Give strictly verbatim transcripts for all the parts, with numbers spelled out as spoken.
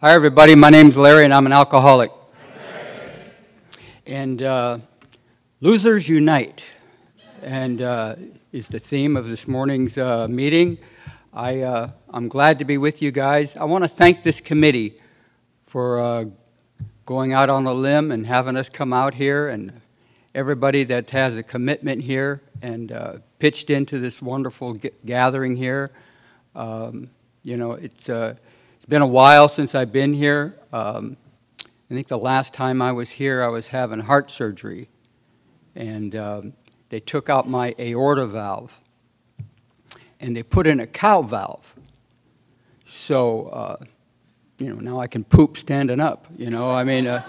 Hi, everybody. My name's Larry, and I'm an alcoholic. And uh, losers unite, and uh, is the theme of this morning's uh, meeting. I, uh, I'm glad to be with you guys. I want to thank this committee for uh, going out on a limb and having us come out here, and everybody that has a commitment here and uh, pitched into this wonderful g gathering here. Um, you know, it's... Uh, been a while since I've been here. Um, I think the last time I was here, I was having heart surgery, and um, they took out my aorta valve, and they put in a cow valve. So, uh, you know, now I can poop standing up. You know, I mean, uh,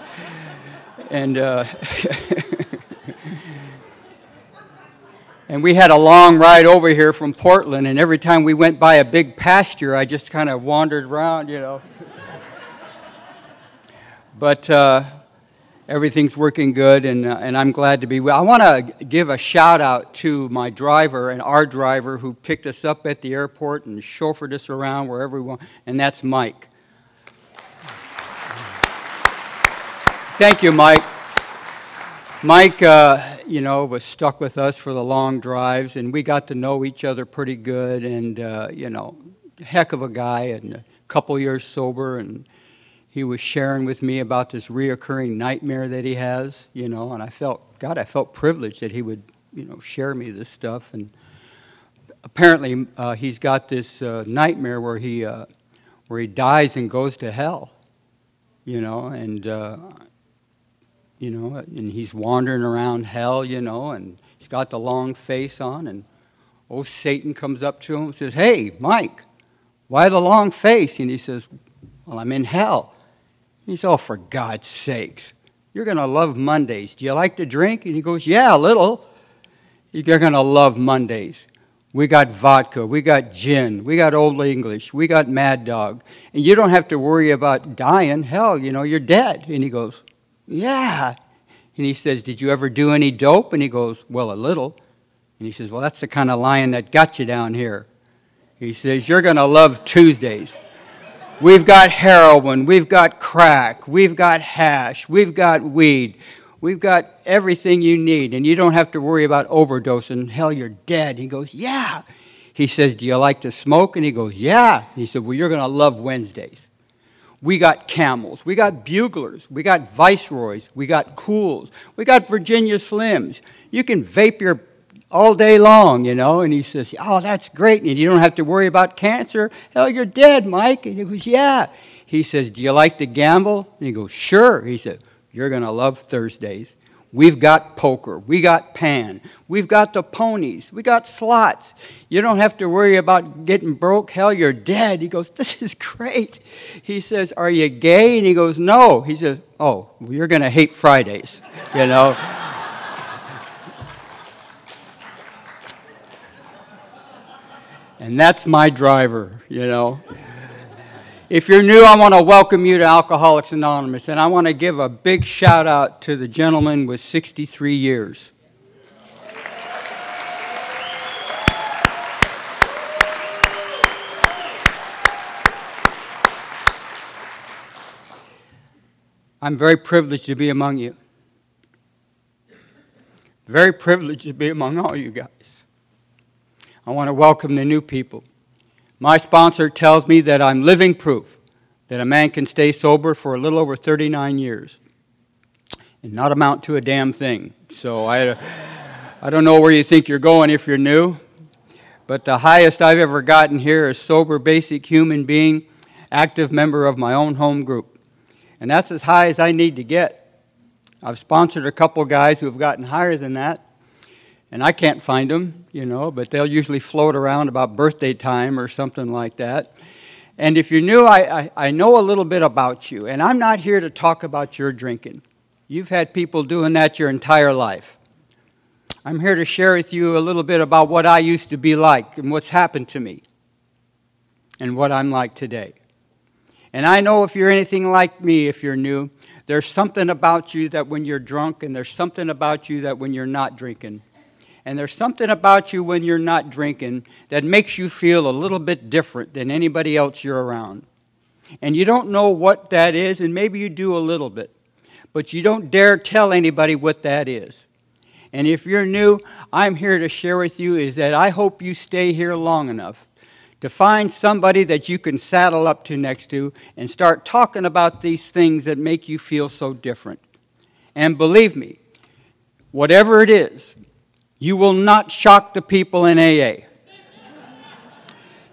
and uh, and we had a long ride over here from Portland, and every time we went by a big pasture, I just kind of wandered around, you know. But uh, everything's working good, and, uh, and I'm glad to be well. I want to give a shout-out to my driver and our driver who picked us up at the airport and chauffeured us around wherever we want, and that's Mike. Thank you, Mike. Mike, uh, you know, was stuck with us for the long drives, and we got to know each other pretty good, and, uh, you know, heck of a guy, and a couple years sober, and he was sharing with me about this reoccurring nightmare that he has, you know, and I felt, God, I felt privileged that he would, you know, share me this stuff, and apparently uh, he's got this uh, nightmare where he, uh, where he dies and goes to hell, you know, and... Uh, you know, and he's wandering around hell, you know, and he's got the long face on, and old Satan comes up to him and says, "Hey, Mike, why the long face?" And he says, "Well, I'm in hell." And he says, "Oh, for God's sakes, you're going to love Mondays. Do you like to drink?" And he goes, "Yeah, a little." "You're going to love Mondays. We got vodka, we got gin, we got Old English, we got Mad Dog, and you don't have to worry about dying. Hell, you know, you're dead." And he goes, "Yeah." And he says, "Did you ever do any dope?" And he goes, "Well, a little." And he says, "Well, that's the kind of lion that got you down here." He says, "You're going to love Tuesdays. We've got heroin. We've got crack. We've got hash. We've got weed. We've got everything you need, and you don't have to worry about overdosing. Hell, you're dead." He goes, "Yeah." He says, "Do you like to smoke?" And he goes, "Yeah." And he said, "Well, you're going to love Wednesdays. We got Camels, we got Buglers, we got Viceroys, we got Cools, we got Virginia Slims. You can vape your all day long, you know." And he says, "Oh, that's great, and you don't have to worry about cancer. Hell, you're dead, Mike." And he goes, "Yeah." He says, "Do you like to gamble?" And he goes, "Sure." He said, "You're going to love Thursdays. We've got poker, we got pan, we've got the ponies, we got slots. You don't have to worry about getting broke. Hell, you're dead." He goes, "This is great." He says, "Are you gay?" And he goes, "No." He says, "Oh, well, you're going to hate Fridays, you know." And that's my driver, you know. If you're new, I want to welcome you to Alcoholics Anonymous, and I want to give a big shout-out to the gentleman with sixty-three years. I'm very privileged to be among you. Very privileged to be among all you guys. I want to welcome the new people. My sponsor tells me that I'm living proof that a man can stay sober for a little over thirty-nine years and not amount to a damn thing. So I, I don't know where you think you're going if you're new, but the highest I've ever gotten here is sober, basic human being, active member of my own home group. And that's as high as I need to get. I've sponsored a couple guys who have gotten higher than that, and I can't find them, you know, but they'll usually float around about birthday time or something like that. And if you're new, I, I, I know a little bit about you, and I'm not here to talk about your drinking. You've had people doing that your entire life. I'm here to share with you a little bit about what I used to be like and what's happened to me and what I'm like today. And I know if you're anything like me, if you're new, there's something about you that when you're drunk, and there's something about you that when you're not drinking. And there's something about you when you're not drinking that makes you feel a little bit different than anybody else you're around. And you don't know what that is, and maybe you do a little bit. But you don't dare tell anybody what that is. And if you're new, I'm here to share with you is that I hope you stay here long enough to find somebody that you can saddle up to next to and start talking about these things that make you feel so different. And believe me, whatever it is, you will not shock the people in A A.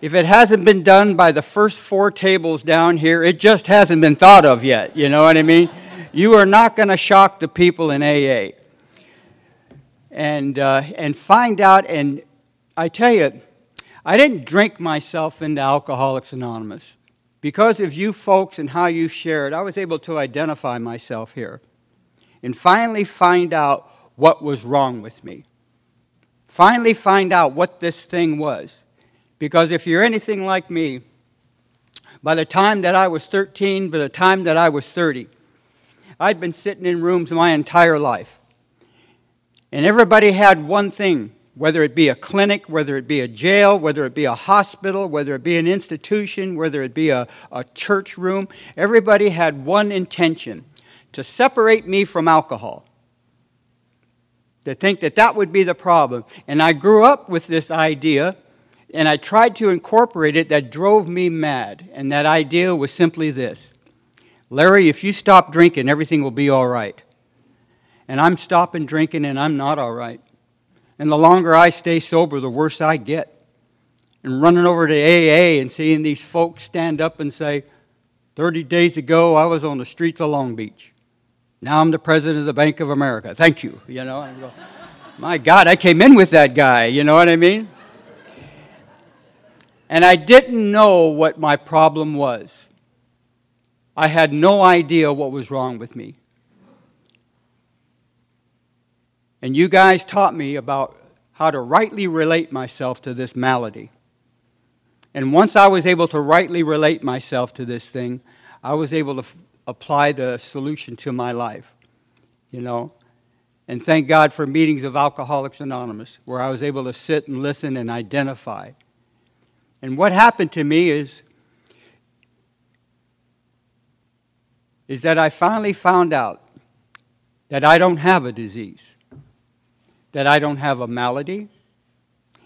If it hasn't been done by the first four tables down here, it just hasn't been thought of yet, you know what I mean? You are not going to shock the people in A A. And, uh, and find out, and I tell you, I didn't drink myself into Alcoholics Anonymous. Because of you folks and how you shared, I was able to identify myself here and finally find out what was wrong with me. Finally find out what this thing was. Because if you're anything like me, by the time that I was thirteen, by the time that I was thirty, I'd been sitting in rooms my entire life. And everybody had one thing, whether it be a clinic, whether it be a jail, whether it be a hospital, whether it be an institution, whether it be a, a church room. Everybody had one intention, to separate me from alcohol. To think that that would be the problem. And I grew up with this idea, and I tried to incorporate it, that drove me mad. And that idea was simply this: Larry, if you stop drinking, everything will be all right. And I'm stopping drinking, and I'm not all right. And the longer I stay sober, the worse I get. And running over to A A and seeing these folks stand up and say, thirty days ago, I was on the streets of Long Beach. Now I'm the president of the Bank of America. Thank you. You know, I go, my God, I came in with that guy. You know what I mean? And I didn't know what my problem was. I had no idea what was wrong with me. And you guys taught me about how to rightly relate myself to this malady. And once I was able to rightly relate myself to this thing, I was able to f- apply the solution to my life, you know. And thank God for meetings of Alcoholics Anonymous, where I was able to sit and listen and identify. And what happened to me is, is that I finally found out that I don't have a disease, that I don't have a malady,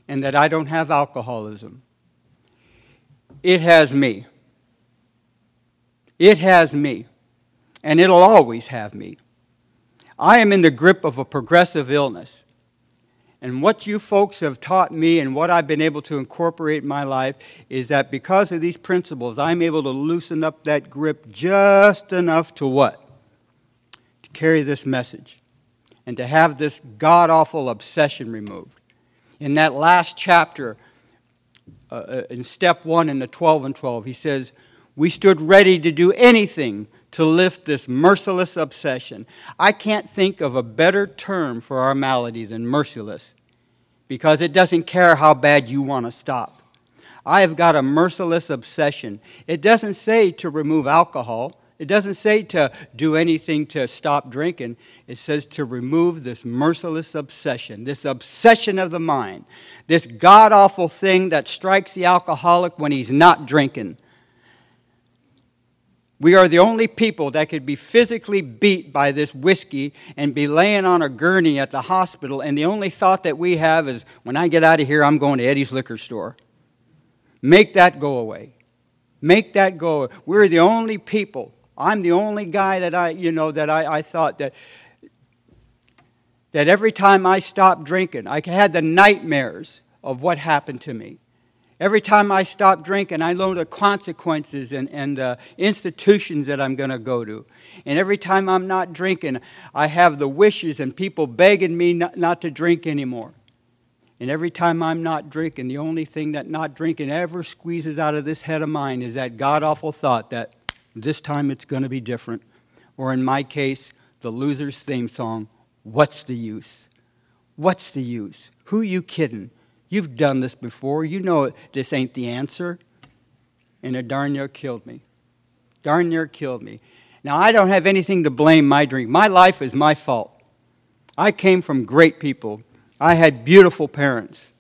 and that I don't have alcoholism. It has me. It has me, and it'll always have me. I am in the grip of a progressive illness. And what you folks have taught me and what I've been able to incorporate in my life is that because of these principles, I'm able to loosen up that grip just enough to what? To carry this message and to have this god-awful obsession removed. In that last chapter, uh, in step one in the twelve and twelve, he says, we stood ready to do anything to lift this merciless obsession. I can't think of a better term for our malady than merciless, because it doesn't care how bad you want to stop. I have got a merciless obsession. It doesn't say to remove alcohol. It doesn't say to do anything to stop drinking. It says to remove this merciless obsession, this obsession of the mind, this god-awful thing that strikes the alcoholic when he's not drinking. We are the only people that could be physically beat by this whiskey and be laying on a gurney at the hospital, and the only thought that we have is, when I get out of here, I'm going to Eddie's Liquor Store. Make that go away. Make that go away. We're the only people. I'm the only guy that I, you know, that I, I thought that, that every time I stopped drinking, I had the nightmares of what happened to me. Every time I stop drinking, I know the consequences and, and the institutions that I'm going to go to. And every time I'm not drinking, I have the wishes and people begging me not, not to drink anymore. And every time I'm not drinking, the only thing that not drinking ever squeezes out of this head of mine is that god-awful thought that this time it's going to be different. Or in my case, the Loser's theme song, what's the use? What's the use? Who you kidding? You've done this before. You know this ain't the answer. And it darn near killed me. Darn near killed me. Now, I don't have anything to blame my drink. My life is my fault. I came from great people. I had beautiful parents.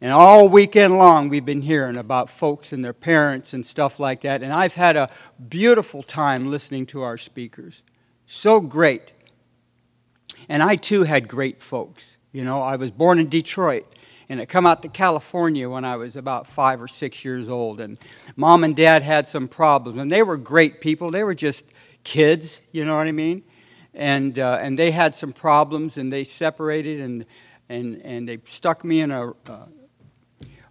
And all weekend long, we've been hearing about folks and their parents and stuff like that. And I've had a beautiful time listening to our speakers. So great. And I, too, had great folks. You know, I was born in Detroit, and I come out to California when I was about five or six years old. And Mom and Dad had some problems. And they were great people. They were just kids, you know what I mean? And, uh, and they had some problems, and they separated, and, and, and they stuck me in a... Uh,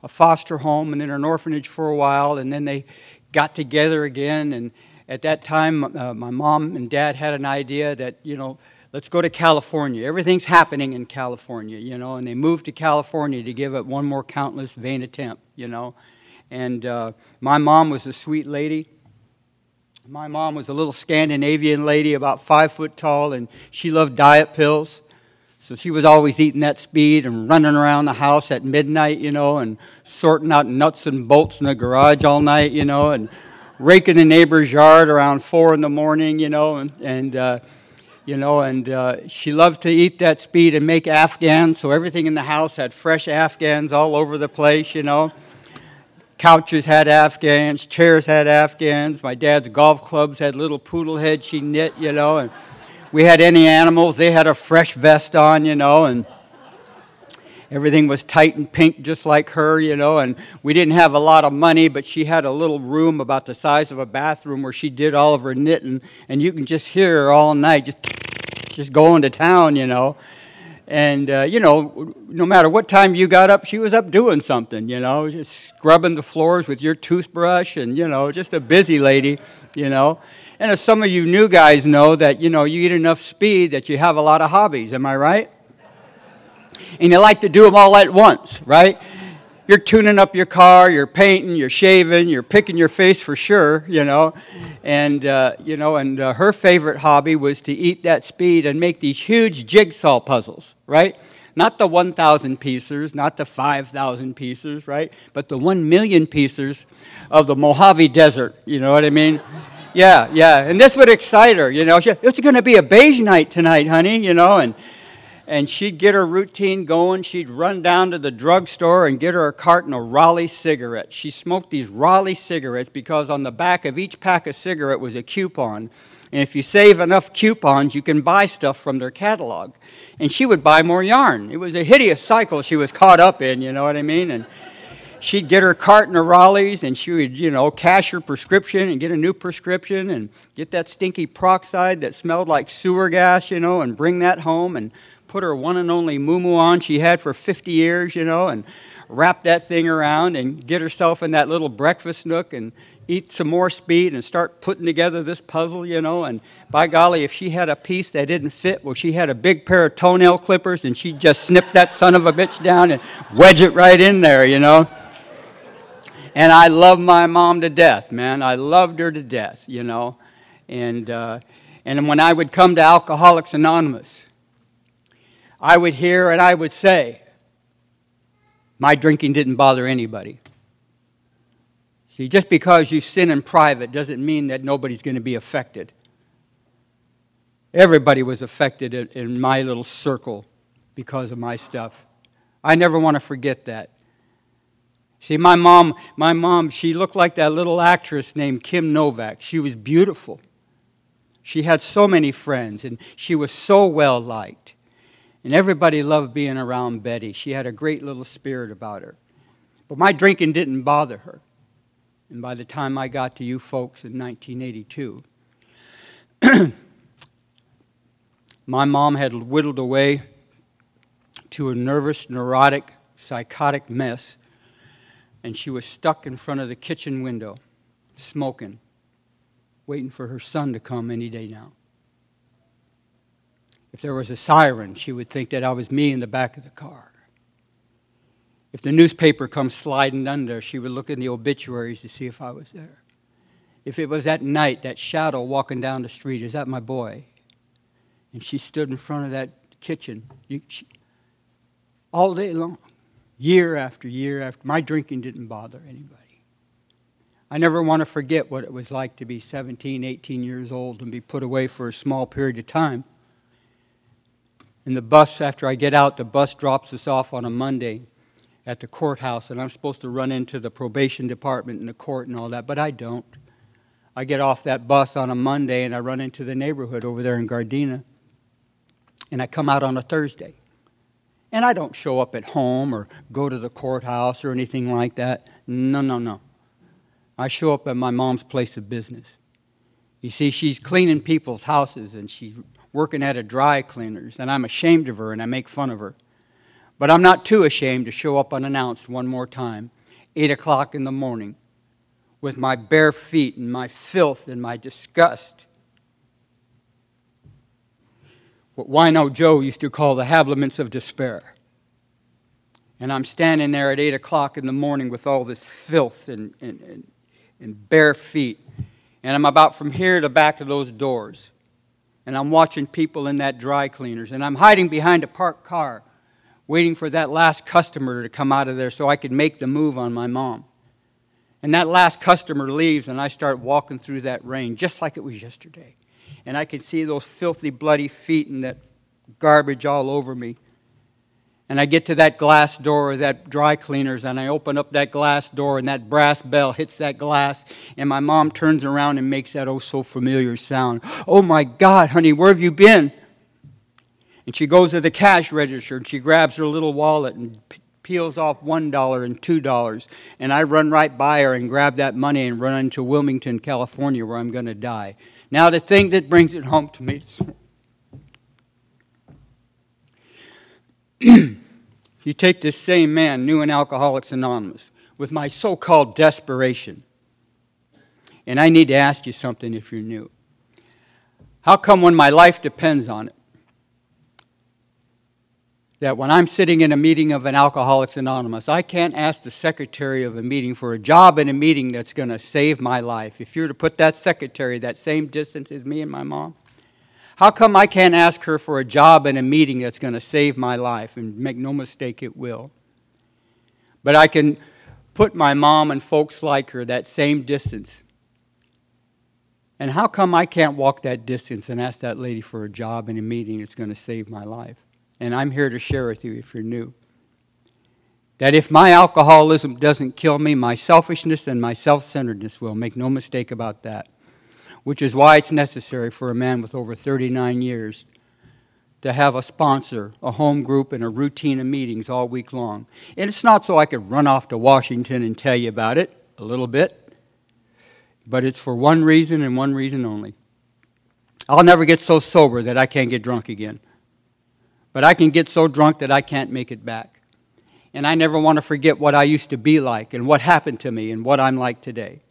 a foster home and then an orphanage for a while, and then they got together again. And at that time, uh, my mom and dad had an idea that, you know, let's go to California. Everything's happening in California, you know, and they moved to California to give it one more countless vain attempt, you know. And uh, my mom was a sweet lady. My mom was a little Scandinavian lady, about five foot tall, and she loved diet pills. So she was always eating that speed and running around the house at midnight, you know, and sorting out nuts and bolts in the garage all night, you know, and raking the neighbor's yard around four in the morning, you know, and, and uh, you know, and uh, she loved to eat that speed and make Afghans, so everything in the house had fresh Afghans all over the place, you know. Couches had Afghans, chairs had Afghans, my dad's golf clubs had little poodle heads she knit, you know, and we had any animals, they had a fresh vest on, you know, and everything was tight and pink just like her, you know, and we didn't have a lot of money, but she had a little room about the size of a bathroom where she did all of her knitting, and you can just hear her all night just, just going to town, you know, and, uh, you know, no matter what time you got up, she was up doing something, you know, just scrubbing the floors with your toothbrush and, you know, just a busy lady, you know. And as some of you new guys know that, you know, you eat enough speed that you have a lot of hobbies, am I right? And you like to do them all at once, right? You're tuning up your car, you're painting, you're shaving, you're picking your face for sure, you know. And, uh, you know, and uh, her favorite hobby was to eat that speed and make these huge jigsaw puzzles, right? Not the one thousand piecers, not the five thousand piecers, right? But the one million piecers of the Mojave Desert, you know what I mean? Yeah, yeah, and this would excite her, you know. She, it's going to be a beige night tonight, honey, you know. And and she'd get her routine going. She'd run down to the drugstore and get her a carton of Raleigh cigarettes. She smoked these Raleigh cigarettes because on the back of each pack of cigarette was a coupon. And if you save enough coupons, you can buy stuff from their catalog. And she would buy more yarn. It was a hideous cycle she was caught up in, you know what I mean? And she'd get her carton of Raleighs, and she would, you know, cash her prescription and get a new prescription and get that stinky peroxide that smelled like sewer gas, you know, and bring that home and put her one and only muumuu on she had for fifty years, you know, and wrap that thing around and get herself in that little breakfast nook and eat some more speed and start putting together this puzzle, you know. And by golly, if she had a piece that didn't fit, well, she had a big pair of toenail clippers, and she'd just snip that son of a bitch down and wedge it right in there, you know. And I loved my mom to death, man. I loved her to death, you know. And uh, and when I would come to Alcoholics Anonymous, I would hear and I would say, my drinking didn't bother anybody. See, just because you sin in private doesn't mean that nobody's going to be affected. Everybody was affected in, in my little circle because of my stuff. I never want to forget that. See, my mom, my mom, she looked like that little actress named Kim Novak. She was beautiful. She had so many friends, and she was so well-liked. And everybody loved being around Betty. She had a great little spirit about her. But my drinking didn't bother her. And by the time I got to you folks in nineteen eighty-two, my mom had whittled away to a nervous, neurotic, psychotic mess. And she was stuck in front of the kitchen window, smoking, waiting for her son to come any day now. If there was a siren, she would think that I was me in the back of the car. If the newspaper comes sliding under, she would look in the obituaries to see if I was there. If it was at night, that shadow walking down the street, is that my boy? And she stood in front of that kitchen all day long. Year after year after, my drinking didn't bother anybody. I never want to forget what it was like to be seventeen, eighteen years old and be put away for a small period of time. And the bus, after I get out, the bus drops us off on a Monday at the courthouse, and I'm supposed to run into the probation department and the court and all that, but I don't. I get off that bus on a Monday, and I run into the neighborhood over there in Gardena, and I come out on a Thursday. And I don't show up at home or go to the courthouse or anything like that. No, no, no. I show up at my mom's place of business. You see, she's cleaning people's houses, and she's working at a dry cleaner's, and I'm ashamed of her, and I make fun of her. But I'm not too ashamed to show up unannounced one more time, eight o'clock in the morning, with my bare feet and my filth and my disgust. What Wino Joe used to call the habiliments of despair. And I'm standing there at eight o'clock in the morning with all this filth and, and, and, and bare feet. And I'm about from here to back of those doors. And I'm watching people in that dry cleaners. And I'm hiding behind a parked car, waiting for that last customer to come out of there so I could make the move on my mom. And that last customer leaves, and I start walking through that rain, just like it was yesterday. And I can see those filthy, bloody feet and that garbage all over me. And I get to that glass door of that dry cleaner's, and I open up that glass door, and that brass bell hits that glass, and my mom turns around and makes that oh-so-familiar sound. "Oh, my God, honey, where have you been?" And she goes to the cash register, and she grabs her little wallet and peels off one dollar and two dollars. And I run right by her and grab that money and run into Wilmington, California, where I'm going to die. Now, the thing that brings it home to me. You take this same man, new in Alcoholics Anonymous, with my so-called desperation. And I need to ask you something if you're new. How come when my life depends on it, that when I'm sitting in a meeting of an Alcoholics Anonymous, I can't ask the secretary of a meeting for a job in a meeting that's going to save my life? If you were to put that secretary that same distance as me and my mom, how come I can't ask her for a job in a meeting that's going to save my life? And make no mistake, it will. But I can put my mom and folks like her that same distance. And how come I can't walk that distance and ask that lady for a job in a meeting that's going to save my life? And I'm here to share with you, if you're new, that if my alcoholism doesn't kill me, my selfishness and my self-centeredness will. Make no mistake about that. Which is why it's necessary for a man with over thirty-nine years to have a sponsor, a home group, and a routine of meetings all week long. And it's not so I could run off to Washington and tell you about it, a little bit, but it's for one reason and one reason only. I'll never get so sober that I can't get drunk again. But I can get so drunk that I can't make it back. And I never want to forget what I used to be like and what happened to me and what I'm like today.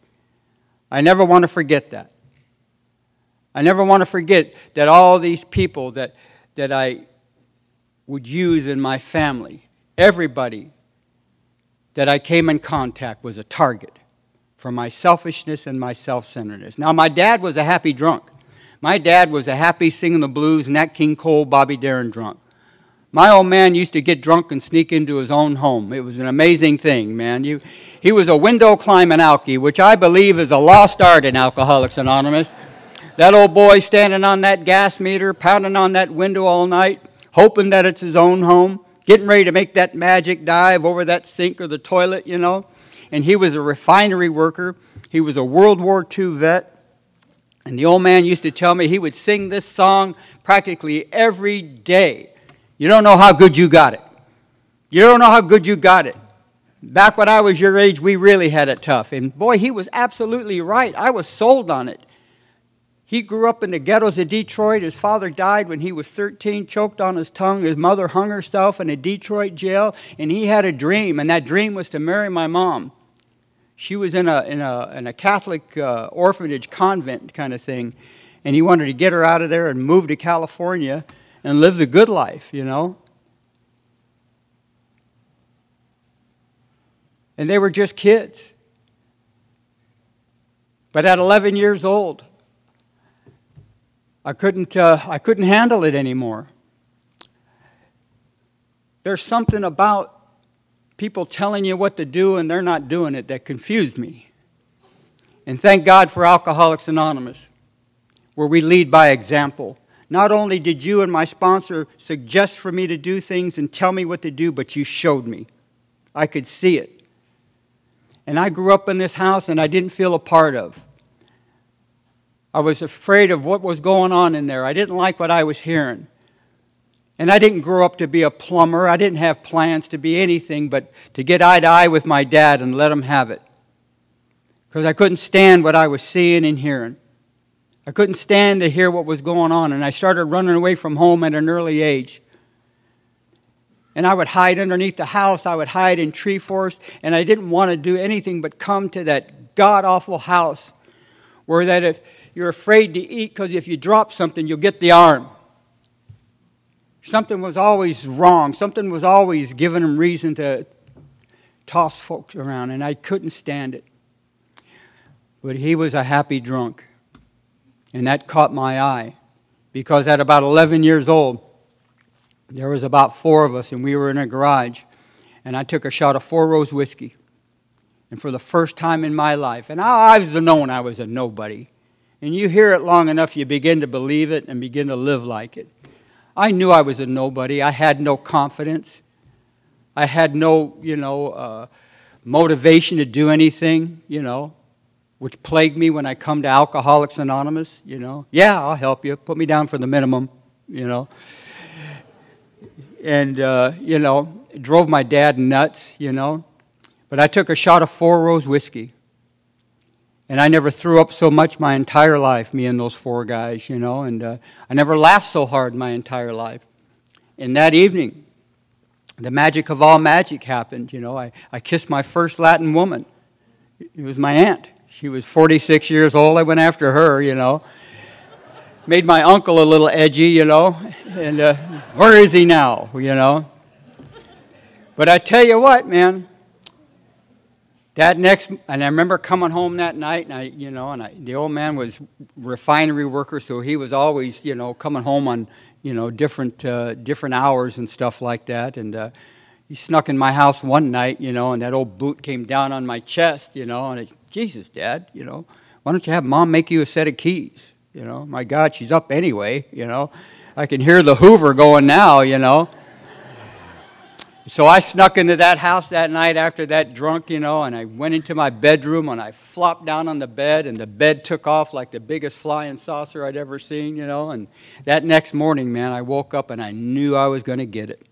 I never want to forget that. I never want to forget that all these people that, that I would use in my family, everybody that I came in contact was a target for my selfishness and my self-centeredness. Now, my dad was a happy drunk. My dad was a happy singing the blues, Nat King Cole, Bobby Darin drunk. My old man used to get drunk and sneak into his own home. It was an amazing thing, man. You, he was a window-climbing alky, which I believe is a lost art in Alcoholics Anonymous. That old boy standing on that gas meter, pounding on that window all night, hoping that it's his own home, getting ready to make that magic dive over that sink or the toilet, you know. And he was a refinery worker. He was a World War Two vet. And the old man used to tell me he would sing this song practically every day. You don't know how good you got it. You don't know how good you got it. Back when I was your age, we really had it tough. And boy, he was absolutely right. I was sold on it. He grew up in the ghettos of Detroit. His father died when he was thirteen, choked on his tongue. His mother hung herself in a Detroit jail. And he had a dream, and that dream was to marry my mom. She was in a, in a, in a Catholic uh, orphanage convent kind of thing, and he wanted to get her out of there and move to California and live the good life, you know. And they were just kids. But at eleven years old, I couldn't, uh, I couldn't handle it anymore. There's something about people telling you what to do and they're not doing it that confused me. And thank God for Alcoholics Anonymous, where we lead by example. Not only did you and my sponsor suggest for me to do things and tell me what to do, but you showed me. I could see it. And I grew up in this house and I didn't feel a part of. I was afraid of what was going on in there. I didn't like what I was hearing. And I didn't grow up to be a plumber. I didn't have plans to be anything but to get eye to eye with my dad and let him have it. Because I couldn't stand what I was seeing and hearing. I couldn't stand to hear what was going on. And I started running away from home at an early age. And I would hide underneath the house. I would hide in tree forests. And I didn't want to do anything but come to that god-awful house where that if you're afraid to eat because if you drop something, you'll get the arm. Something was always wrong. Something was always giving them reason to toss folks around, and I couldn't stand it. But he was a happy drunk, and that caught my eye, because at about eleven years old, there was about four of us, and we were in a garage, and I took a shot of Four Rose whiskey, and for the first time in my life, and I've known I was a nobody, and you hear it long enough, you begin to believe it and begin to live like it. I knew I was a nobody. I had no confidence. I had no, you know, uh, motivation to do anything, you know, which plagued me when I come to Alcoholics Anonymous, you know. Yeah, I'll help you. Put me down for the minimum, you know. And, uh, you know, it drove my dad nuts, you know. But I took a shot of Four Rose whiskey. And I never threw up so much my entire life, me and those four guys, you know. And uh, I never laughed so hard my entire life. And that evening, the magic of all magic happened, you know. I, I kissed my first Latin woman. It was my aunt. She was forty-six years old. I went after her, you know. Made my uncle a little edgy, you know. And uh, where is he now, you know. But I tell you what, man. That next, and I remember coming home that night, and I, you know, and I, the old man was refinery worker, so he was always, you know, coming home on, you know, different uh, different hours and stuff like that. And uh, he snuck in my house one night, you know, and that old boot came down on my chest, you know, and I, Jesus, Dad, you know, why don't you have Mom make you a set of keys? You know, my God, she's up anyway, you know. I can hear the Hoover going now, you know. So I snuck into that house that night after that drunk, you know, and I went into my bedroom and I flopped down on the bed and the bed took off like the biggest flying saucer I'd ever seen, you know. And that next morning, man, I woke up and I knew I was going to get it.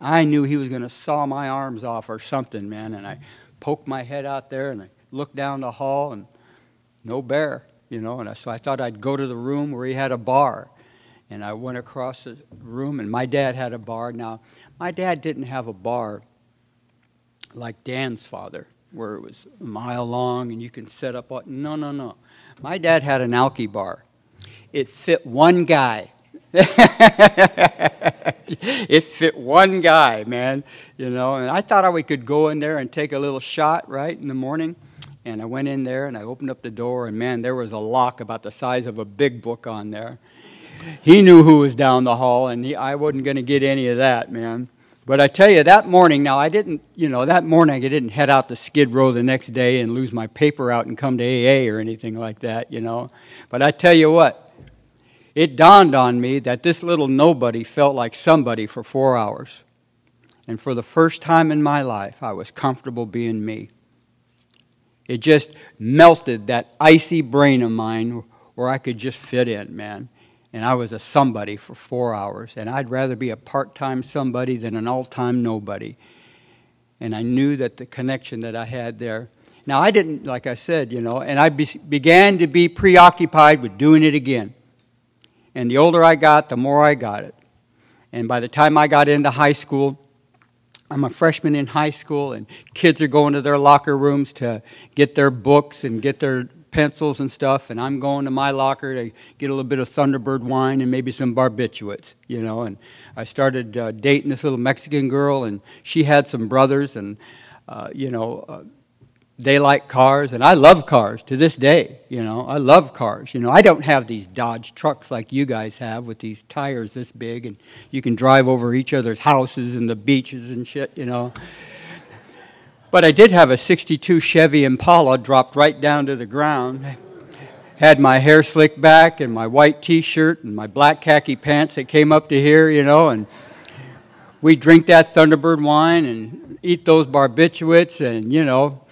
I knew he was going to saw my arms off or something, man. And I poked my head out there and I looked down the hall and no bear, you know. And so I thought I'd go to the room where he had a bar. And I went across the room, and my dad had a bar. Now, my dad didn't have a bar like Dan's father, where it was a mile long, and you can set up all. No, no, no. My dad had an alky bar. It fit one guy. It fit one guy, man. You know, and I thought I could go in there and take a little shot, right, in the morning. And I went in there, and I opened up the door, and, man, there was a lock about the size of a big book on there. He knew who was down the hall, and he, I wasn't going to get any of that, man. But I tell you, that morning, now I didn't, you know, that morning I didn't head out to Skid Row the next day and lose my paper out and come to A A or anything like that, you know. But I tell you what, it dawned on me that this little nobody felt like somebody for four hours. And for the first time in my life, I was comfortable being me. It just melted that icy brain of mine where I could just fit in, man. And I was a somebody for four hours. And I'd rather be a part-time somebody than an all-time nobody. And I knew that the connection that I had there. Now, I didn't, like I said, you know, and I be began to be preoccupied with doing it again. And the older I got, the more I got it. And by the time I got into high school, I'm a freshman in high school, and kids are going to their locker rooms to get their books and get their pencils and stuff, and I'm going to my locker to get a little bit of Thunderbird wine and maybe some barbiturates, you know. And I started uh, dating this little Mexican girl, and she had some brothers, and, uh, you know, uh, they like cars, and I love cars to this day, you know. I love cars, you know. I don't have these Dodge trucks like you guys have with these tires this big, and you can drive over each other's houses and the beaches and shit, you know. But I did have a sixty-two Chevy Impala dropped right down to the ground. Had my hair slicked back and my white T-shirt and my black khaki pants that came up to here, you know, and we drink that Thunderbird wine and eat those barbiturates and, you know,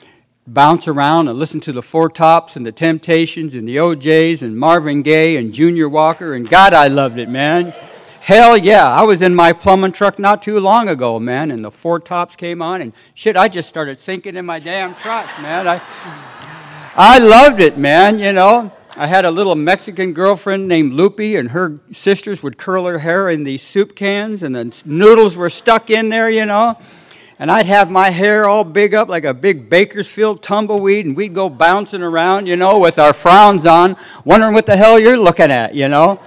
bounce around and listen to the Four Tops and the Temptations and the O Js and Marvin Gaye and Junior Walker, and God, I loved it, man. Hell yeah, I was in my plumbing truck not too long ago, man, and the Four Tops came on, and shit, I just started sinking in my damn truck, man. I, I loved it, man, you know. I had a little Mexican girlfriend named Lupe, and her sisters would curl her hair in these soup cans, and the noodles were stuck in there, you know. And I'd have my hair all big up like a big Bakersfield tumbleweed, and we'd go bouncing around, you know, with our frowns on, wondering what the hell you're looking at, you know.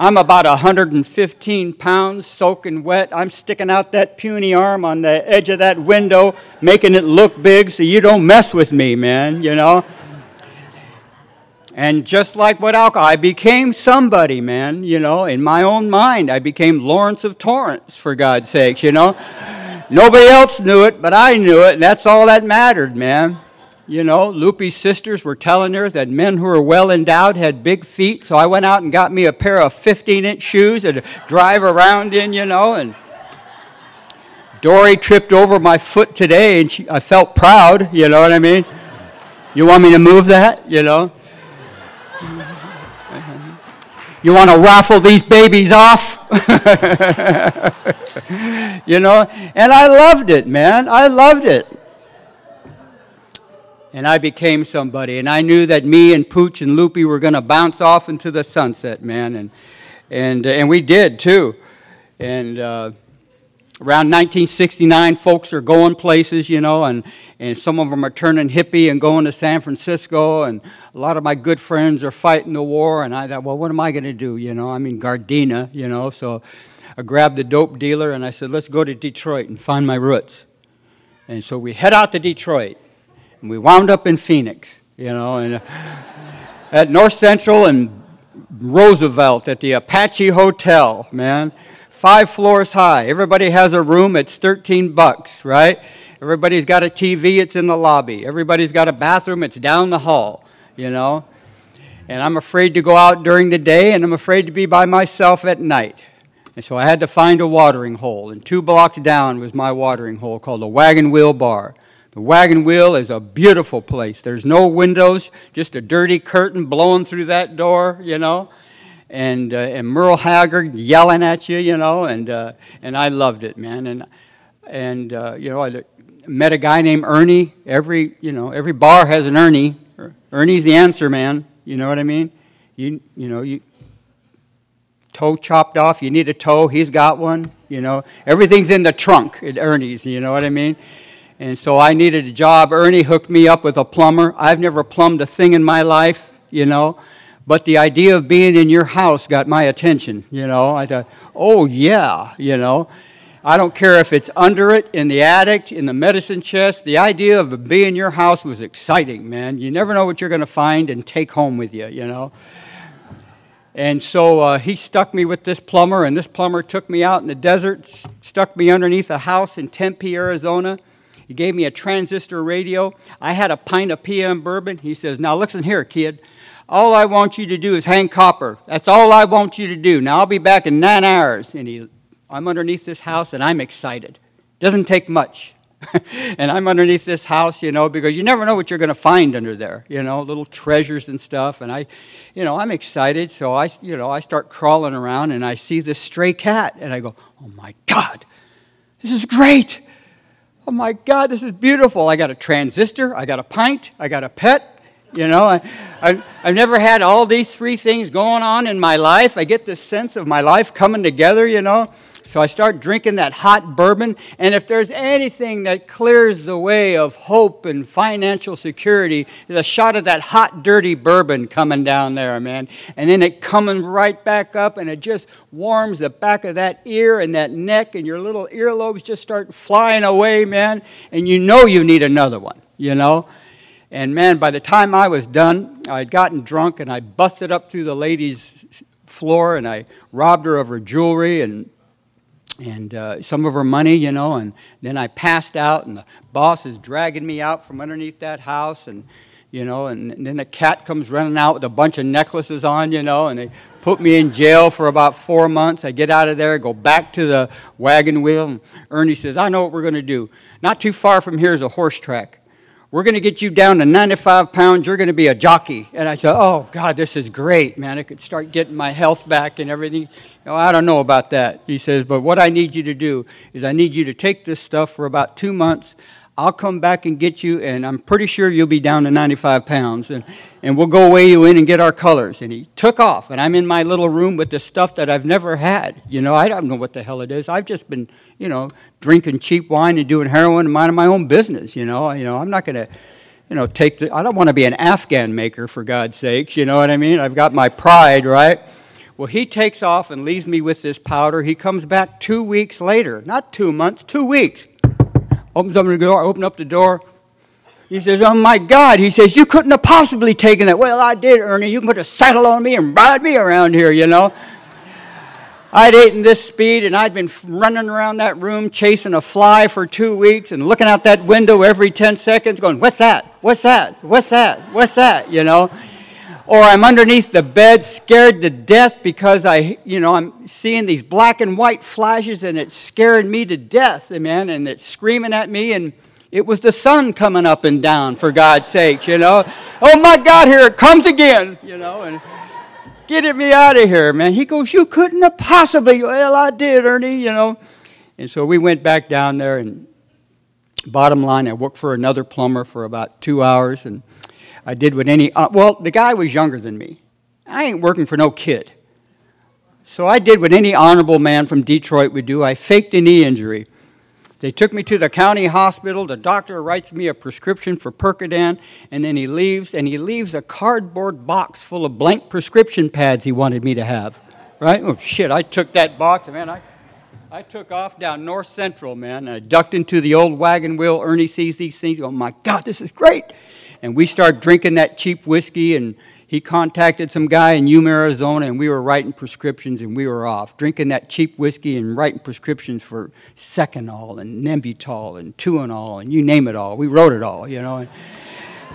I'm about one hundred fifteen pounds, soaking wet. I'm sticking out that puny arm on the edge of that window, making it look big so you don't mess with me, man, you know. And just like what alcohol, I became somebody, man, you know. In my own mind, I became Lawrence of Torrance, for God's sakes, you know. Nobody else knew it, but I knew it, and that's all that mattered, man. You know, Lupe's sisters were telling her that men who were well-endowed had big feet, so I went out and got me a pair of fifteen-inch shoes to drive around in, you know, and Dory tripped over my foot today, and she, I felt proud, you know what I mean? You want me to move that, you know? You want to raffle these babies off? You know? And I loved it, man. I loved it. And I became somebody, and I knew that me and Pooch and Loopy were going to bounce off into the sunset, man, and and and we did too. And uh, around nineteen sixty-nine, folks are going places, you know, and and some of them are turning hippie and going to San Francisco, and a lot of my good friends are fighting the war, and I thought, well, what am I going to do, you know? I'm in Gardena, you know, so I grabbed the dope dealer, and I said, let's go to Detroit and find my roots. And so we head out to Detroit. And we wound up in Phoenix, you know, and uh, at North Central and Roosevelt at the Apache Hotel, man, five floors high. Everybody has a room. It's thirteen bucks, right? Everybody's got a T V. It's in the lobby. Everybody's got a bathroom. It's down the hall, you know, and I'm afraid to go out during the day, and I'm afraid to be by myself at night. And so I had to find a watering hole, and two blocks down was my watering hole called the Wagon Wheel Bar. The Wagon Wheel is a beautiful place. There's no windows, just a dirty curtain blowing through that door, you know, and uh, and Merle Haggard yelling at you, you know, and uh, and I loved it, man. And and uh, you know, I met a guy named Ernie. Every you know, every bar has an Ernie. Ernie's the answer, man. You know what I mean? You you know you toe chopped off. You need a toe. He's got one. You know, everything's in the trunk at Ernie's. You know what I mean? And so I needed a job. Ernie hooked me up with a plumber. I've never plumbed a thing in my life, you know. But the idea of being in your house got my attention, you know. I thought, oh, yeah, you know. I don't care if it's under it, in the attic, in the medicine chest. The idea of being in your house was exciting, man. You never know what you're going to find and take home with you, you know. And so uh, he stuck me with this plumber, and this plumber took me out in the desert, stuck me underneath a house in Tempe, Arizona. He gave me a transistor radio. I had a pint of P M bourbon. He says, now listen here, kid. All I want you to do is hang copper. That's all I want you to do. Now I'll be back in nine hours. And he, I'm underneath this house, and I'm excited. Doesn't take much. And I'm underneath this house, you know, because you never know what you're going to find under there, you know, little treasures and stuff. And I, you know, I'm excited. So I, you know, I start crawling around, and I see this stray cat. And I go, oh, my God, this is great. Oh, my God, this is beautiful. I got a transistor. I got a pint. I got a pet. You know, I, I, I've never had all these three things going on in my life. I get this sense of my life coming together, you know. So I start drinking that hot bourbon. And if there's anything that clears the way of hope and financial security, there's a shot of that hot, dirty bourbon coming down there, man. And then it coming right back up, and it just warms the back of that ear and that neck, and your little earlobes just start flying away, man. And you know you need another one, you know. And, man, by the time I was done, I had gotten drunk, and I busted up through the lady's floor, and I robbed her of her jewelry and and uh, some of her money, you know, and then I passed out, and the boss is dragging me out from underneath that house, and you know, and, and then the cat comes running out with a bunch of necklaces on, you know, and they put me in jail for about four months. I get out of there, go back to the Wagon Wheel, and Ernie says, I know what we're going to do. Not too far from here is a horse track. We're going to get you down to ninety-five pounds. You're going to be a jockey. And I said, oh, God, this is great, man. I could start getting my health back and everything. You know, I don't know about that. He says, but what I need you to do is I need you to take this stuff for about two months. I'll come back and get you, and I'm pretty sure you'll be down to ninety-five pounds. And, and we'll go weigh you in and get our colors. And he took off, and I'm in my little room with this stuff that I've never had. You know, I don't know what the hell it is. I've just been, you know, drinking cheap wine and doing heroin and minding my own business, you know. You know, I'm not going to, you know, take the, I don't want to be an Afghan maker, for God's sakes, you know what I mean? I've got my pride, right? Well, he takes off and leaves me with this powder. He comes back two weeks later, not two months, two weeks. Opens up the door, open up the door. He says, oh, my God. He says, you couldn't have possibly taken that. Well, I did, Ernie. You can put a saddle on me and ride me around here, you know. I'd eaten this speed, and I'd been running around that room chasing a fly for two weeks and looking out that window every ten seconds going, what's that? What's that? What's that? What's that? You know. Or I'm underneath the bed scared to death because I, you know, I'm seeing these black and white flashes and it's scaring me to death, man, and it's screaming at me, and it was the sun coming up and down, for God's sake, you know. Oh, my God, here it comes again, you know, and get me out of here, man. He goes, you couldn't have possibly. Well, I did, Ernie, you know. And so we went back down there, and bottom line, I worked for another plumber for about two hours, and I did what any, uh, well, the guy was younger than me. I ain't working for no kid. So I did what any honorable man from Detroit would do. I faked a knee injury. They took me to the county hospital. The doctor writes me a prescription for Percodan, and then he leaves, and he leaves a cardboard box full of blank prescription pads he wanted me to have, right? Oh, shit, I took that box, man. I, I took off down North Central, man. I ducked into the old Wagon Wheel. Ernie sees these things. Oh, my God, this is great. And we started drinking that cheap whiskey, and he contacted some guy in Yuma, Arizona, and we were writing prescriptions, and we were off, drinking that cheap whiskey and writing prescriptions for Secanol and Nembutol and Tuanol and you name it all. We wrote it all, you know, and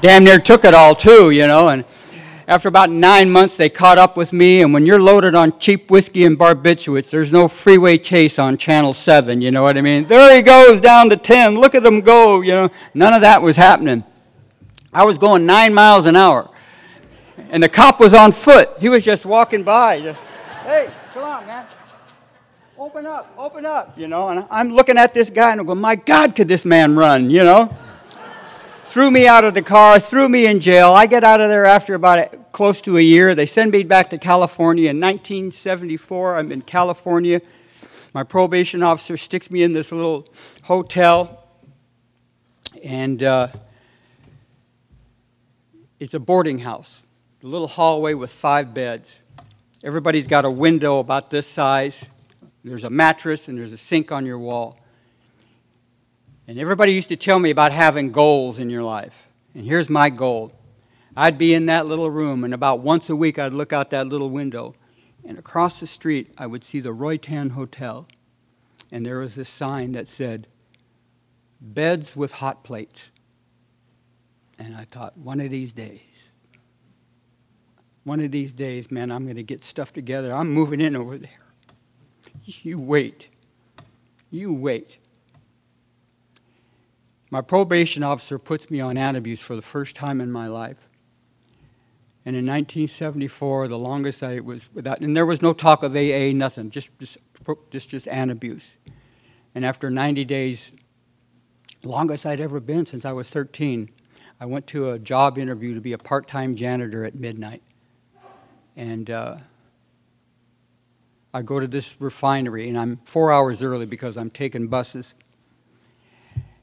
damn near took it all too, you know. And after about nine months, they caught up with me, and when you're loaded on cheap whiskey and barbiturates, there's no freeway chase on Channel seven, you know what I mean? There he goes down to ten. Look at him go, you know. None of that was happening. I was going nine miles an hour, and the cop was on foot. He was just walking by. Just, hey, come on, man. Open up, open up, you know. And I'm looking at this guy, and I'm going, my God, could this man run, you know. Threw me out of the car, threw me in jail. I get out of there after about a, close to a year. They send me back to California. In nineteen seventy-four, I'm in California. My probation officer sticks me in this little hotel, and uh, it's a boarding house, a little hallway with five beds. Everybody's got a window about this size. There's a mattress, and there's a sink on your wall. And everybody used to tell me about having goals in your life. And here's my goal. I'd be in that little room, and about once a week I'd look out that little window, and across the street I would see the Roytan Hotel, and there was this sign that said, beds with hot plates. And I thought, one of these days, one of these days, man, I'm going to get stuff together. I'm moving in over there. You wait. You wait. My probation officer puts me on Antabuse for the first time in my life. And in nineteen seventy-four, the longest I was without, and there was no talk of A A, nothing, just, just, just, just Antabuse. And after ninety days, longest I'd ever been since I was thirteen, I went to a job interview to be a part-time janitor at midnight. And uh, I go to this refinery, and I'm four hours early because I'm taking buses.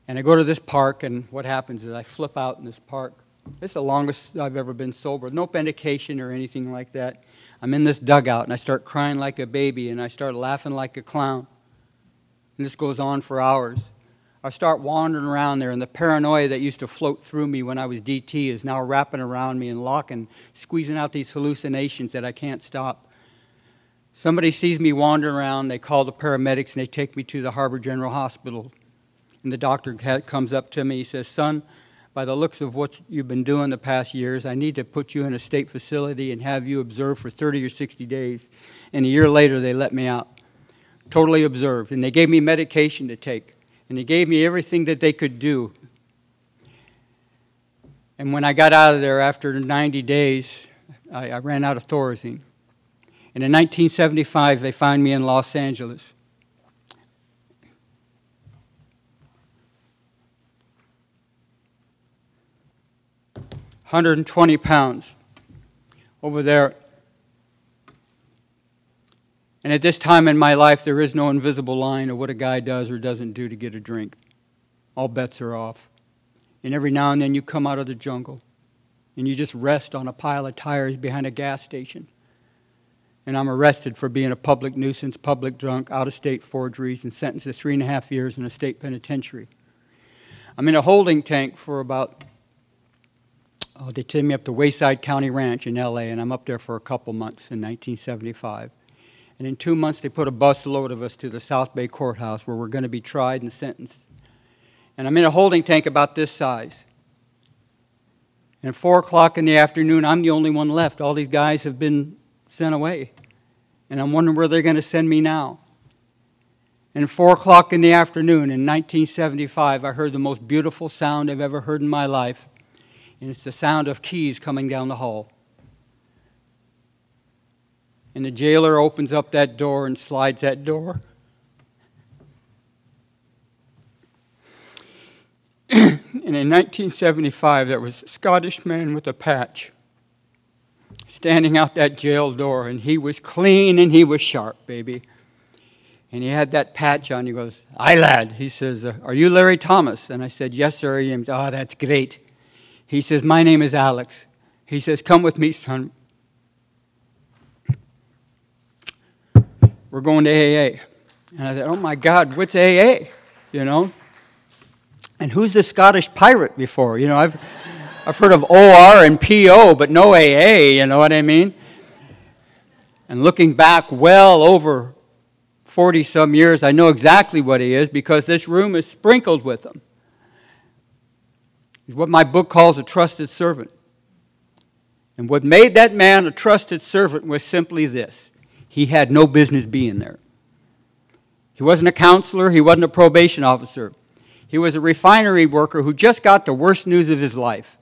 And I go to this park, and what happens is I flip out in this park. This is the longest I've ever been sober. No medication or anything like that. I'm in this dugout, and I start crying like a baby, and I start laughing like a clown. And this goes on for hours. I start wandering around there, and the paranoia that used to float through me when I was D T is now wrapping around me and locking, squeezing out these hallucinations that I can't stop. Somebody sees me wandering around. They call the paramedics, and they take me to the Harbor General Hospital. And the doctor comes up to me. He says, son, by the looks of what you've been doing the past years, I need to put you in a state facility and have you observed for thirty or sixty days. And a year later, they let me out, totally observed. And they gave me medication to take. And they gave me everything that they could do. And when I got out of there after ninety days, I, I ran out of Thorazine. And in nineteen seventy-five, they found me in Los Angeles. one hundred twenty pounds over there. And at this time in my life, there is no invisible line of what a guy does or doesn't do to get a drink. All bets are off. And every now and then you come out of the jungle and you just rest on a pile of tires behind a gas station. And I'm arrested for being a public nuisance, public drunk, out-of-state forgeries, and sentenced to three and a half years in a state penitentiary. I'm in a holding tank for about, oh, they took me up to Wayside County Ranch in L A, and I'm up there for a couple months in nineteen seventy-five. And in two months, they put a busload of us to the South Bay Courthouse where we're going to be tried and sentenced. And I'm in a holding tank about this size. And at four o'clock in the afternoon, I'm the only one left. All these guys have been sent away. And I'm wondering where they're going to send me now. And four o'clock in the afternoon in nineteen seventy-five, I heard the most beautiful sound I've ever heard in my life. And it's the sound of keys coming down the hall. And the jailer opens up that door and slides that door. And in nineteen seventy-five, there was a Scottish man with a patch standing out that jail door, and he was clean and he was sharp, baby. And he had that patch on. He goes, "Aye, lad." He says, "Are you Larry Thomas?" And I said, "Yes, sir, I am." "Oh, that's great." He says, "My name is Alex." He says, "Come with me, son. We're going to A A." And I said, "Oh, my God, what's A A? You know? And who's the Scottish pirate before? You know, I've, I've heard of O R and P O, but no A A, you know what I mean?" And looking back well over forty-some years, I know exactly what he is because this room is sprinkled with them. He's what my book calls a trusted servant. And what made that man a trusted servant was simply this. He had no business being there. He wasn't a counselor. He wasn't a probation officer. He was a refinery worker who just got the worst news of his life.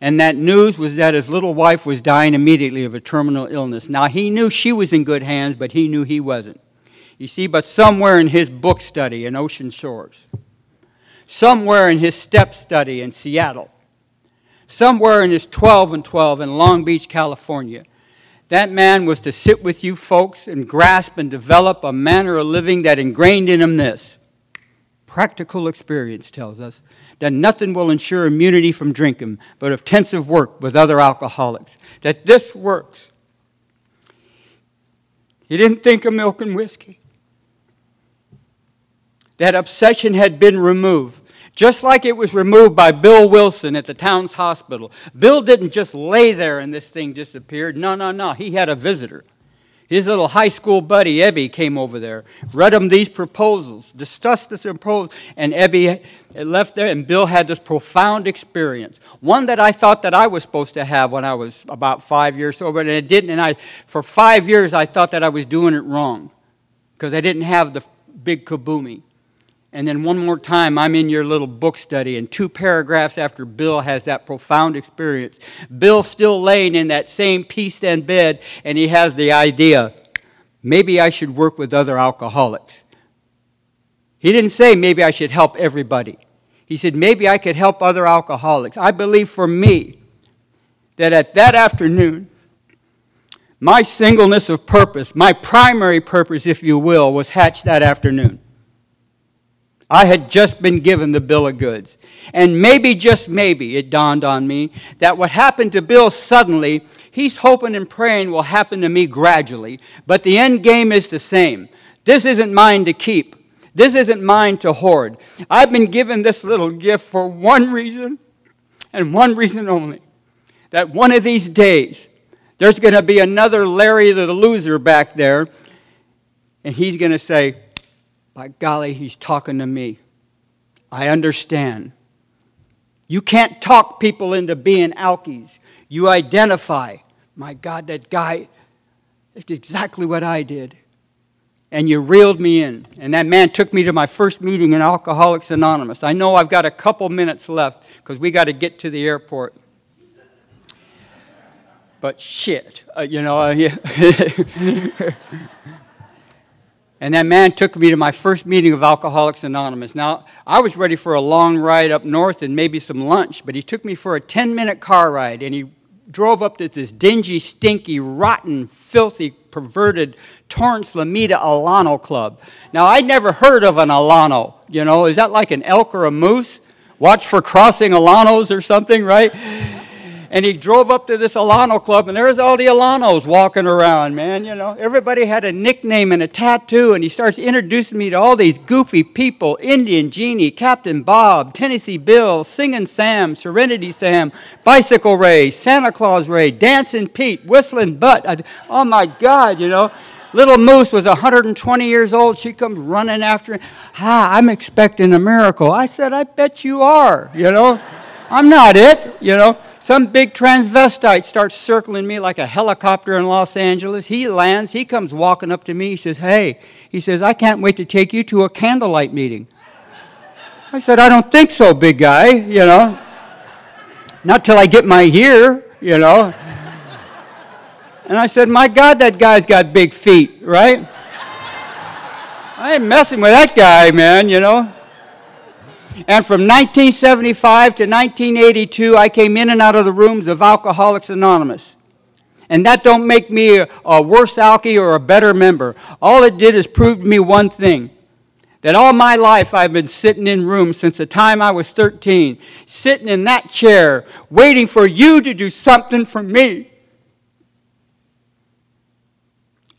And that news was that his little wife was dying immediately of a terminal illness. Now, he knew she was in good hands, but he knew he wasn't. You see, but somewhere in his book study in Ocean Shores, somewhere in his step study in Seattle, somewhere in his twelve and twelve in Long Beach, California, that man was to sit with you folks and grasp and develop a manner of living that ingrained in him this. Practical experience tells us that nothing will ensure immunity from drinking but intensive work with other alcoholics, that this works. He didn't think of milk and whiskey. That obsession had been removed, just like it was removed by Bill Wilson at the town's hospital. Bill didn't just lay there and this thing disappeared. No, no, no. He had a visitor. His little high school buddy, Ebby, came over there, read him these proposals, discussed this proposal, and Ebby left there, and Bill had this profound experience, one that I thought that I was supposed to have when I was about five years sober, and it didn't, and I, for five years, I thought that I was doing it wrong because I didn't have the big kaboomie. And then one more time, I'm in your little book study, and two paragraphs after Bill has that profound experience, Bill's still laying in that same peace and bed, and he has the idea, maybe I should work with other alcoholics. He didn't say, maybe I should help everybody. He said, maybe I could help other alcoholics. I believe for me that at that afternoon, my singleness of purpose, my primary purpose, if you will, was hatched that afternoon. I had just been given the bill of goods. And maybe, just maybe, it dawned on me that what happened to Bill suddenly, he's hoping and praying will happen to me gradually. But the end game is the same. This isn't mine to keep. This isn't mine to hoard. I've been given this little gift for one reason and one reason only. That one of these days, there's going to be another Larry the loser back there. And he's going to say, by golly, he's talking to me. I understand. You can't talk people into being alkies. You identify. My God, that guy, it's exactly what I did. And you reeled me in. And that man took me to my first meeting in Alcoholics Anonymous. I know I've got a couple minutes left because we got to get to the airport. But shit, uh, you know. Uh, yeah. And that man took me to my first meeting of Alcoholics Anonymous. Now, I was ready for a long ride up north and maybe some lunch, but he took me for a ten-minute car ride, and he drove up to this dingy, stinky, rotten, filthy, perverted Torrance Lameda Alano Club. Now, I'd never heard of an Alano, you know. Is that like an elk or a moose? Watch for crossing Alanos or something, right? And he drove up to this Alano Club, and there's all the Alanos walking around, man, you know. Everybody had a nickname and a tattoo, and he starts introducing me to all these goofy people, Indian Genie, Captain Bob, Tennessee Bill, Singin' Sam, Serenity Sam, Bicycle Ray, Santa Claus Ray, Dancing Pete, Whistling Butt. I, oh, my God, you know. Little Moose was one hundred twenty years old. She comes running after him. Ah, I'm expecting a miracle. I said, I bet you are, you know. I'm not it, you know. Some big transvestite starts circling me like a helicopter in Los Angeles. He lands. He comes walking up to me. He says, hey. He says, I can't wait to take you to a candlelight meeting. I said, I don't think so, big guy, you know. Not till I get my ear, you know. And I said, my God, that guy's got big feet, right? I ain't messing with that guy, man, you know. And from nineteen seventy-five to nineteen eighty-two, I came in and out of the rooms of Alcoholics Anonymous. And that don't make me a, a worse alky or a better member. All it did is prove to me one thing, that all my life I've been sitting in rooms since the time I was thirteen, sitting in that chair, waiting for you to do something for me.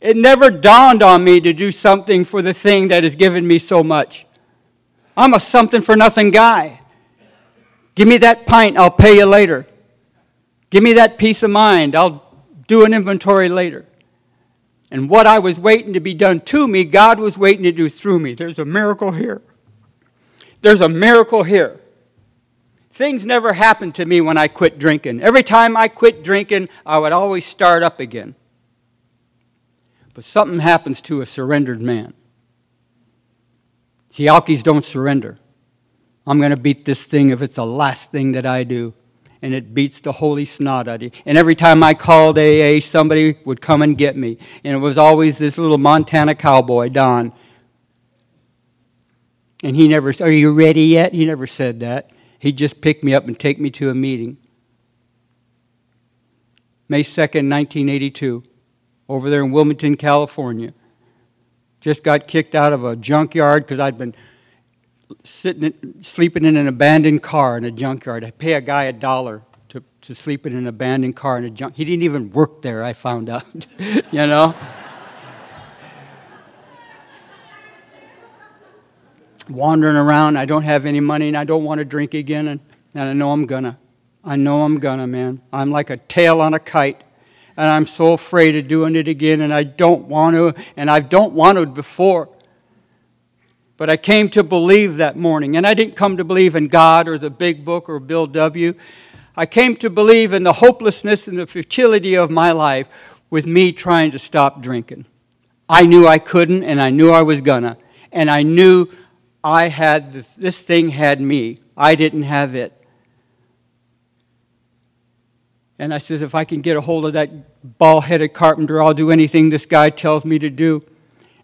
It never dawned on me to do something for the thing that has given me so much. I'm a something-for-nothing guy. Give me that pint, I'll pay you later. Give me that peace of mind, I'll do an inventory later. And what I was waiting to be done to me, God was waiting to do through me. There's a miracle here. There's a miracle here. Things never happened to me when I quit drinking. Every time I quit drinking, I would always start up again. But something happens to a surrendered man. See, alkies don't surrender. I'm going to beat this thing if it's the last thing that I do. And it beats the holy snot out of you. And every time I called A A, somebody would come and get me. And it was always this little Montana cowboy, Don. And he never said, are you ready yet? He never said that. He'd just pick me up and take me to a meeting. May second, nineteen eighty-two, over there in Wilmington, California. Just got kicked out of a junkyard because I'd been sitting, sleeping in an abandoned car in a junkyard. I pay a guy a dollar to, to sleep in an abandoned car in a junk. He didn't even work there, I found out, you know? Wandering around, I don't have any money, and I don't want to drink again, and, and I know I'm gonna. I know I'm gonna, man. I'm like a tail on a kite. And I'm so afraid of doing it again, and I don't want to, and I don't want to before. But I came to believe that morning, and I didn't come to believe in God or the Big Book or Bill W. I came to believe in the hopelessness and the futility of my life with me trying to stop drinking. I knew I couldn't, and I knew I was gonna. And I knew I had this, this thing had me. I didn't have it. And I says, if I can get a hold of that bald-headed carpenter, I'll do anything this guy tells me to do.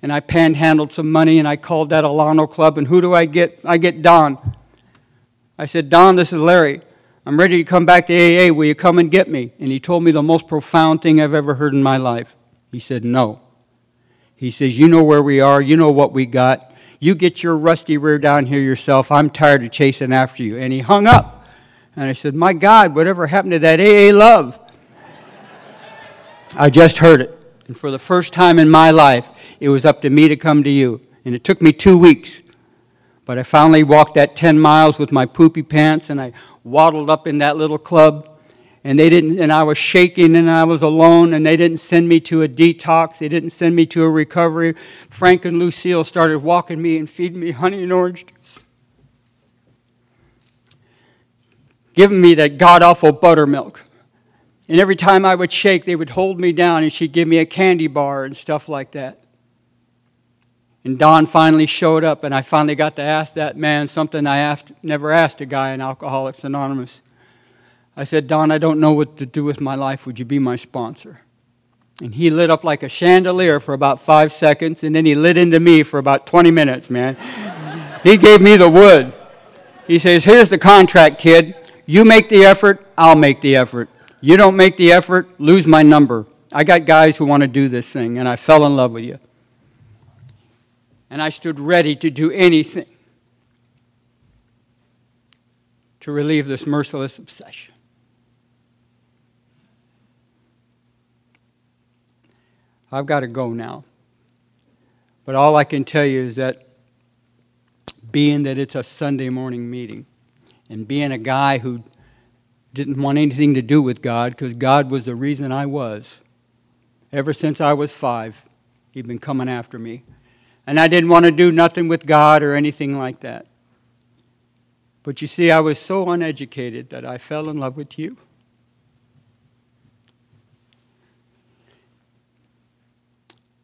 And I panhandled some money, and I called that Alano Club, and who do I get? I get Don. I said, Don, this is Larry. I'm ready to come back to A A. Will you come and get me? And he told me the most profound thing I've ever heard in my life. He said, no. He says, you know where we are. You know what we got. You get your rusty rear down here yourself. I'm tired of chasing after you. And he hung up. And I said, my God, whatever happened to that A A love? I just heard it. And for the first time in my life, it was up to me to come to you. And it took me two weeks. But I finally walked that ten miles with my poopy pants, and I waddled up in that little club. And they didn't, and I was shaking, and I was alone, and they didn't send me to a detox. They didn't send me to a recovery. Frank and Lucille started walking me and feeding me honey and orange juice. giving me that god-awful buttermilk. And every time I would shake, they would hold me down, and she'd give me a candy bar and stuff like that. And Don finally showed up, and I finally got to ask that man something I asked, never asked a guy in Alcoholics Anonymous. I said, "Don, I don't know what to do with my life. Would you be my sponsor?" And he lit up like a chandelier for about five seconds, and then he lit into me for about twenty minutes, man. He gave me the wood. He says, "Here's the contract, kid. You make the effort, I'll make the effort. You don't make the effort, lose my number. I got guys who want to do this thing," and I fell in love with you. And I stood ready to do anything to relieve this merciless obsession. I've got to go now. But all I can tell you is that being that it's a Sunday morning meeting and being a guy who didn't want anything to do with God because God was the reason I was. Ever since I was five, he'd been coming after me. And I didn't want to do nothing with God or anything like that. But you see, I was so uneducated that I fell in love with you.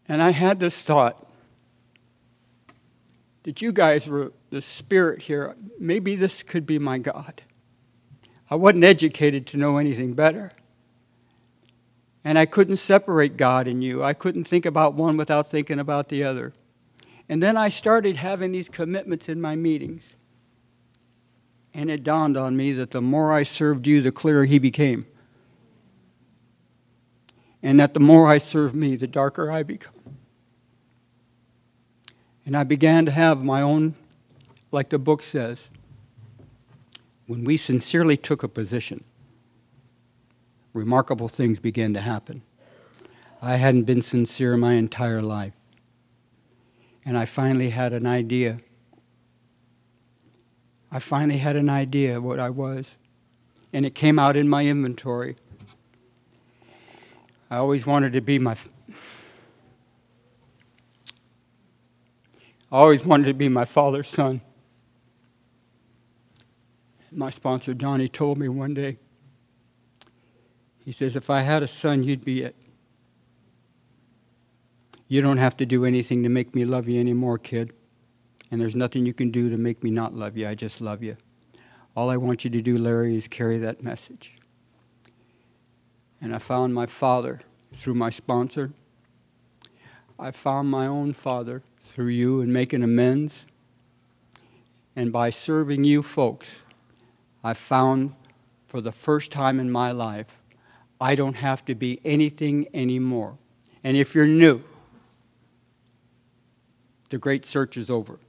And I had this thought that you guys were the spirit here. Maybe this could be my God. I wasn't educated to know anything better. And I couldn't separate God and you. I couldn't think about one without thinking about the other. And then I started having these commitments in my meetings. And it dawned on me that the more I served you, the clearer he became. And that the more I serve me, the darker I become. And I began to have my own, like the book says, when we sincerely took a position, remarkable things began to happen. I hadn't been sincere my entire life. And I finally had an idea. I finally had an idea of what I was. And it came out in my inventory. I always wanted to be my, I always wanted to be my father's son. My sponsor, Johnny, told me one day, he says, "If I had a son, you'd be it. You don't have to do anything to make me love you anymore, kid. And there's nothing you can do to make me not love you. I just love you. All I want you to do, Larry, is carry that message." And I found my father through my sponsor. I found my own father through you and making amends. And by serving you folks, I found for the first time in my life, I don't have to be anything anymore. And if you're new, the great search is over.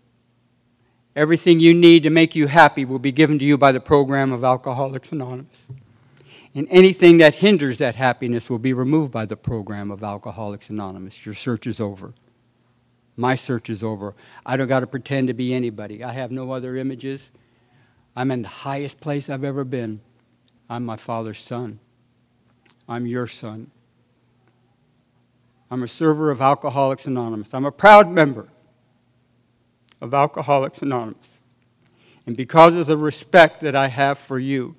Everything you need to make you happy will be given to you by the program of Alcoholics Anonymous. And anything that hinders that happiness will be removed by the program of Alcoholics Anonymous. Your search is over. My search is over. I don't got to pretend to be anybody. I have no other images. I'm in the highest place I've ever been. I'm my father's son. I'm your son. I'm a server of Alcoholics Anonymous. I'm a proud member of Alcoholics Anonymous. And because of the respect that I have for you,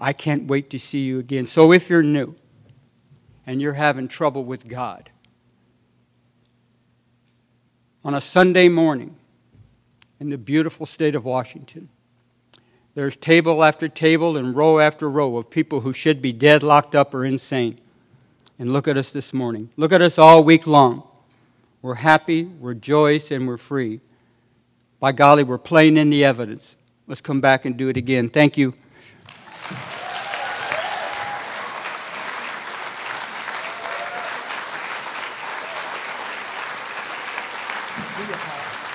I can't wait to see you again. So if you're new and you're having trouble with God, on a Sunday morning in the beautiful state of Washington, there's table after table and row after row of people who should be dead, locked up, or insane. And look at us this morning. Look at us all week long. We're happy, we're joyous, and we're free. By golly, we're playing in the evidence. Let's come back and do it again. Thank you. Yeah.